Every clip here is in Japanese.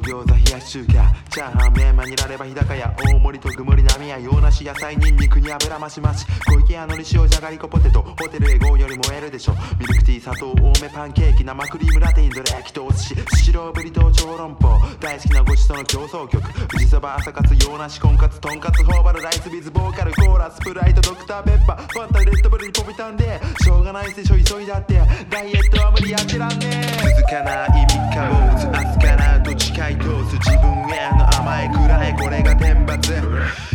と餃子冷やし中華チャーハンメンマにられば日高屋大盛りと具盛り並や洋梨野菜ニンニクに油増し増し小池屋のり塩じゃがりこポテトホテルへゴーより燃えるでしょミルクティー砂糖多めパンケーキ生クリームラテにどら焼きとお寿司白ぶりと小籠包大好きなごちそうの競争曲富士そば朝活洋梨婚活とんかつ頬張るライスビズボーカルコーラスプライトドクターペッパーファンタレッドブルにポピタンでしょうがないでしょ急いだってダイエットは無理やってらんねえ続かない3日を打つ明日からどっちかい通す自分への甘いくらいこれが天罰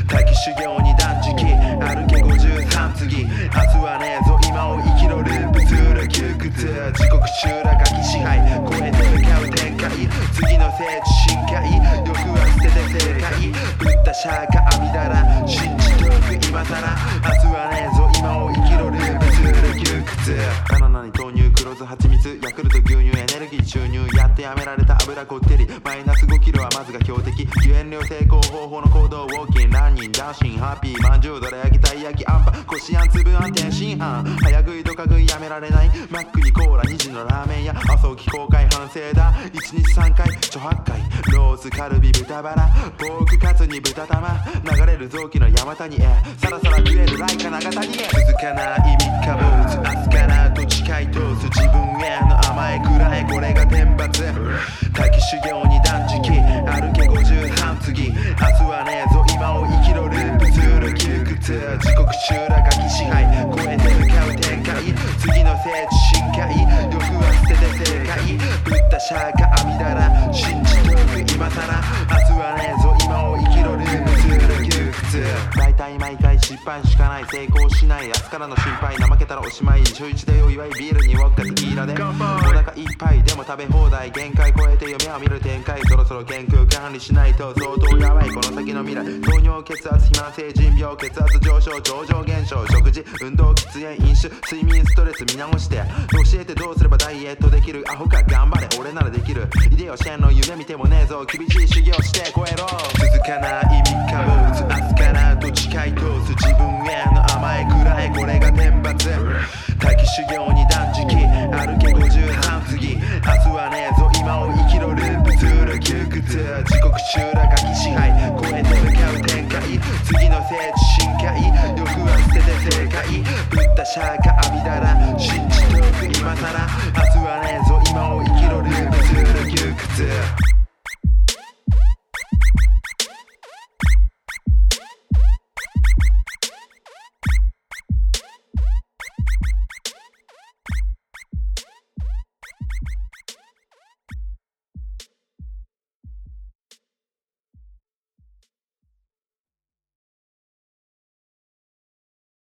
滝修行に断食歩け53次明日はねえぞ今を生きろループツール窮屈時刻集落書き支配声と向かう展開次の聖地深海欲は捨てて正解ブッダシャーカ阿弥陀羅信じとく今さら明日はねえぞ今を生きろループツール窮屈バナナに豆乳黒酢蜂蜜ヤクルト牛乳エネルギー注入やってやめられた油こってりマイナス5キロはまずが標的減量成功方法の行動ウォーキンランニンダンシンハッピーまんじゅうどら焼きたい焼きあんぱこしあん粒あん天津飯早食いとか食いやめられないマックにコーラ2時のラーメン屋麻生機公開反省だ1日3回著8回ロースカルビ豚バラポークカツに豚玉流れる臓器の山谷へさらさら食えるライカ長谷へ続かない3日も打つ明日からどっちかい通す自分への甘いくらいこれが天罰滝修行に断食歩け53次明日はねえぞ今を生きろループツール窮屈時刻集落書き支配超えて向かう展開次の聖地深海欲は捨てて正解ブッダシャーカ阿弥陀羅信じとく今さら明日はねえぞ今を生きろループツール窮屈大体毎回失敗しかない成功しない明日からの心配怠けたらおしまい週一でお祝いビールにウォッカテキーラでお腹いっぱいでも食べ放題限界超えて夢を見る展開そろそろ健康管理しないと相当やばいこの先の未来糖尿血圧肥満性腎病血圧上昇上場現象食事運動喫煙飲酒睡眠ストレス見直して教えてどうすればダイエットできるアホか頑張れ俺ならできるイデオシェンの夢見てもねえぞ厳しい修行して超えろ続かない